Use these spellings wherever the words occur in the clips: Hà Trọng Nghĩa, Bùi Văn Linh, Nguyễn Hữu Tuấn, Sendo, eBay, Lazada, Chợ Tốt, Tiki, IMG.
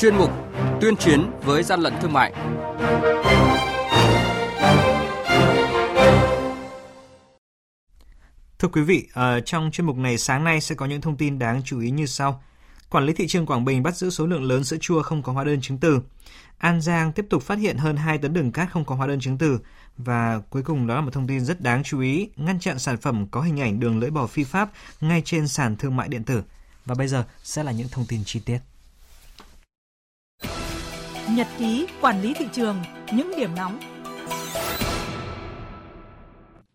chuyên mục tuyên chiến với gian lận thương mại. Thưa quý vị, trong chuyên mục này sáng nay sẽ có những thông tin đáng chú ý như sau. Quản lý thị trường Quảng Bình bắt giữ số lượng lớn sữa chua không có hóa đơn chứng từ. An Giang tiếp tục phát hiện hơn 2 tấn đường cát không có hóa đơn chứng từ. Và cuối cùng đó là một thông tin rất đáng chú ý, ngăn chặn sản phẩm có hình ảnh đường lưỡi bò phi pháp ngay trên sàn thương mại điện tử. Và bây giờ sẽ là những thông tin chi tiết. Nhật ký quản lý thị trường, những điểm nóng.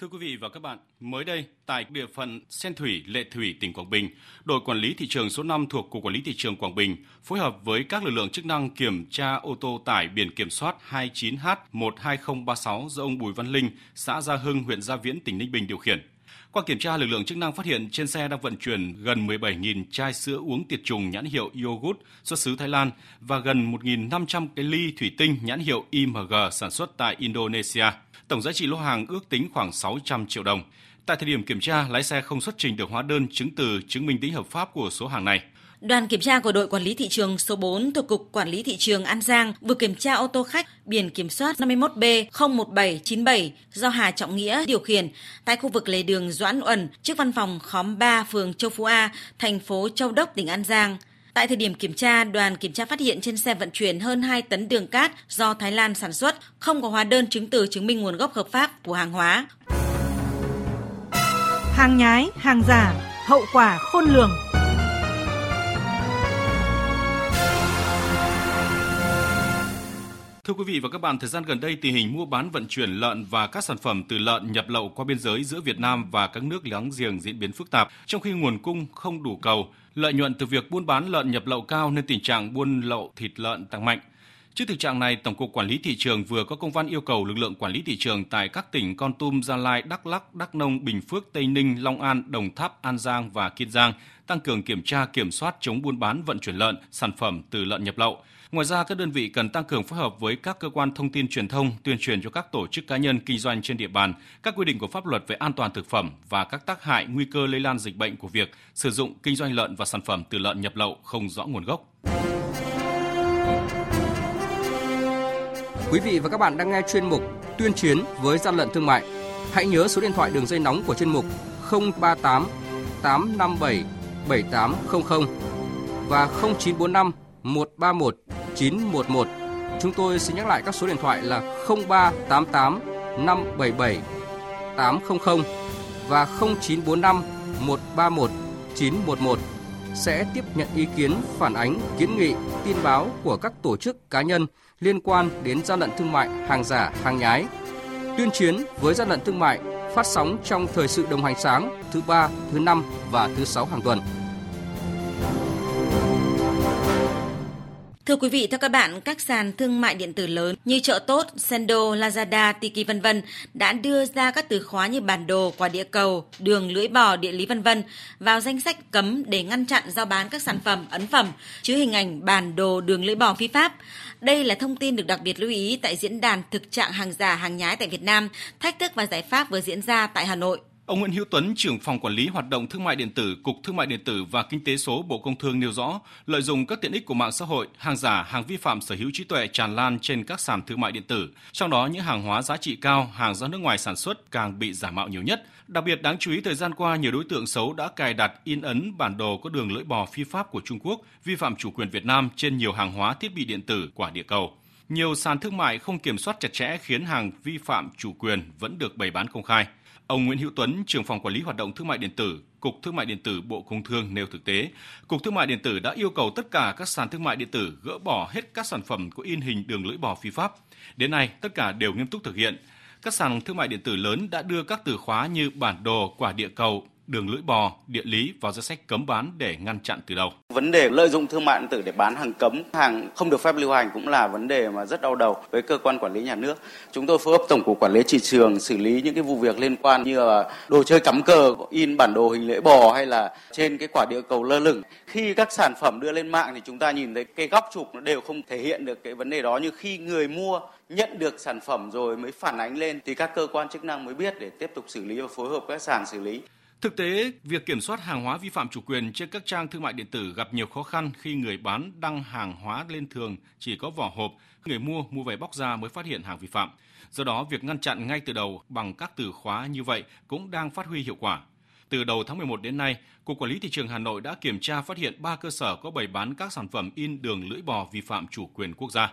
Thưa quý vị và các bạn, mới đây tại địa phận Sen Thủy, Lệ Thủy, tỉnh Quảng Bình, đội quản lý thị trường số 5 thuộc Cục Quản lý Thị trường Quảng Bình phối hợp với các lực lượng chức năng kiểm tra ô tô tải biển kiểm soát 29H12036 do ông Bùi Văn Linh, xã Gia Hưng, huyện Gia Viễn, tỉnh Ninh Bình điều khiển. Qua kiểm tra, lực lượng chức năng phát hiện trên xe đang vận chuyển gần 17.000 chai sữa uống tiệt trùng nhãn hiệu yogurt xuất xứ Thái Lan và gần 1.500 cái ly thủy tinh nhãn hiệu IMG sản xuất tại Indonesia. Tổng giá trị lô hàng ước tính khoảng 600 triệu đồng. Tại thời điểm kiểm tra, lái xe không xuất trình được hóa đơn chứng từ chứng minh tính hợp pháp của số hàng này. Đoàn kiểm tra của đội quản lý thị trường số 4 thuộc Cục Quản lý Thị trường An Giang vừa kiểm tra ô tô khách biển kiểm soát 51B01797 do Hà Trọng Nghĩa điều khiển tại khu vực lề đường Doãn Uẩn trước văn phòng khóm 3 phường Châu Phú A, thành phố Châu Đốc, tỉnh An Giang. Tại thời điểm kiểm tra, đoàn kiểm tra phát hiện trên xe vận chuyển hơn 2 tấn đường cát do Thái Lan sản xuất, không có hóa đơn chứng từ chứng minh nguồn gốc hợp pháp của hàng hóa. Hàng nhái, hàng giả, hậu quả khôn lường. Thưa quý vị và các bạn, thời gian gần đây tình hình mua bán vận chuyển lợn và các sản phẩm từ lợn nhập lậu qua biên giới giữa Việt Nam và các nước láng giềng diễn biến phức tạp, trong khi nguồn cung không đủ cầu, lợi nhuận từ việc buôn bán lợn nhập lậu cao nên tình trạng buôn lậu thịt lợn tăng mạnh. Trước thực trạng này, Tổng cục Quản lý thị trường vừa có công văn yêu cầu lực lượng quản lý thị trường tại các tỉnh Kon Tum, Gia Lai, Đắk Lắk, Đắk Nông, Bình Phước, Tây Ninh, Long An, Đồng Tháp, An Giang và Kiên Giang tăng cường kiểm tra, kiểm soát chống buôn bán vận chuyển lợn, sản phẩm từ lợn nhập lậu. Ngoài ra, các đơn vị cần tăng cường phối hợp với các cơ quan thông tin truyền thông, tuyên truyền cho các tổ chức cá nhân kinh doanh trên địa bàn các quy định của pháp luật về an toàn thực phẩm và các tác hại nguy cơ lây lan dịch bệnh của việc sử dụng kinh doanh lợn và sản phẩm từ lợn nhập lậu không rõ nguồn gốc. Quý vị và các bạn đang nghe chuyên mục Tuyên chiến với gian lận thương mại. Hãy nhớ số điện thoại đường dây nóng của chuyên mục 038 857 7800 và 0945 131 911. Chúng tôi xin nhắc lại các số điện thoại là 0388 577 800 và 0945 131 911. Sẽ tiếp nhận ý kiến, phản ánh, kiến nghị, tin báo của các tổ chức cá nhân liên quan đến gian lận thương mại, hàng giả, hàng nhái. Tuyên chiến với gian lận thương mại phát sóng trong thời sự đồng hành sáng thứ 3, thứ 5 và thứ 6 hàng tuần. Thưa quý vị, thưa các bạn, các sàn thương mại điện tử lớn như Chợ Tốt, Sendo, Lazada, Tiki v.v. đã đưa ra các từ khóa như bản đồ, quả địa cầu, đường lưỡi bò, địa lý v.v. vào danh sách cấm để ngăn chặn giao bán các sản phẩm, ấn phẩm chứa hình ảnh bản đồ, đường lưỡi bò phi pháp. Đây là thông tin được đặc biệt lưu ý tại diễn đàn thực trạng hàng giả, hàng nhái tại Việt Nam, thách thức và giải pháp vừa diễn ra tại Hà Nội. Ông Nguyễn Hữu Tuấn, trưởng phòng quản lý hoạt động thương mại điện tử, Cục Thương mại điện tử và Kinh tế số, Bộ Công Thương nêu rõ, lợi dụng các tiện ích của mạng xã hội, hàng giả, hàng vi phạm sở hữu trí tuệ tràn lan trên các sàn thương mại điện tử. Trong đó, những hàng hóa giá trị cao, hàng do nước ngoài sản xuất càng bị giả mạo nhiều nhất. Đặc biệt đáng chú ý, thời gian qua, nhiều đối tượng xấu đã cài đặt in ấn bản đồ có đường lưỡi bò phi pháp của Trung Quốc, vi phạm chủ quyền Việt Nam trên nhiều hàng hóa, thiết bị điện tử, quả địa cầu. Nhiều sàn thương mại không kiểm soát chặt chẽ khiến hàng vi phạm chủ quyền vẫn được bày bán công khai. Ông Nguyễn Hữu Tuấn, trưởng phòng quản lý hoạt động thương mại điện tử, Cục Thương mại điện tử, Bộ Công Thương nêu thực tế, Cục Thương mại điện tử đã yêu cầu tất cả các sàn thương mại điện tử gỡ bỏ hết các sản phẩm có in hình đường lưỡi bò phi pháp. Đến nay, tất cả đều nghiêm túc thực hiện. Các sàn thương mại điện tử lớn đã đưa các từ khóa như bản đồ, quả địa cầu, đường lưỡi bò, địa lý vào danh sách cấm bán để ngăn chặn từ đầu. Vấn đề lợi dụng thương mại điện tử để bán hàng cấm, hàng không được phép lưu hành cũng là vấn đề mà rất đau đầu với cơ quan quản lý nhà nước. Chúng tôi phối hợp Tổng cục Quản lý Thị trường xử lý những cái vụ việc liên quan như là đồ chơi cắm cờ, in bản đồ hình lưỡi bò hay là trên cái quả địa cầu lơ lửng. Khi các sản phẩm đưa lên mạng thì chúng ta nhìn thấy cái góc chụp nó đều không thể hiện được cái vấn đề đó, như khi người mua nhận được sản phẩm rồi mới phản ánh lên thì các cơ quan chức năng mới biết để tiếp tục xử lý và phối hợp các sàn xử lý. Thực tế, việc kiểm soát hàng hóa vi phạm chủ quyền trên các trang thương mại điện tử gặp nhiều khó khăn khi người bán đăng hàng hóa lên thường chỉ có vỏ hộp, người mua về bóc ra mới phát hiện hàng vi phạm. Do đó, việc ngăn chặn ngay từ đầu bằng các từ khóa như vậy cũng đang phát huy hiệu quả. Từ đầu tháng 11 đến nay, Cục Quản lý Thị trường Hà Nội đã kiểm tra phát hiện 3 cơ sở có bày bán các sản phẩm in đường lưỡi bò vi phạm chủ quyền quốc gia.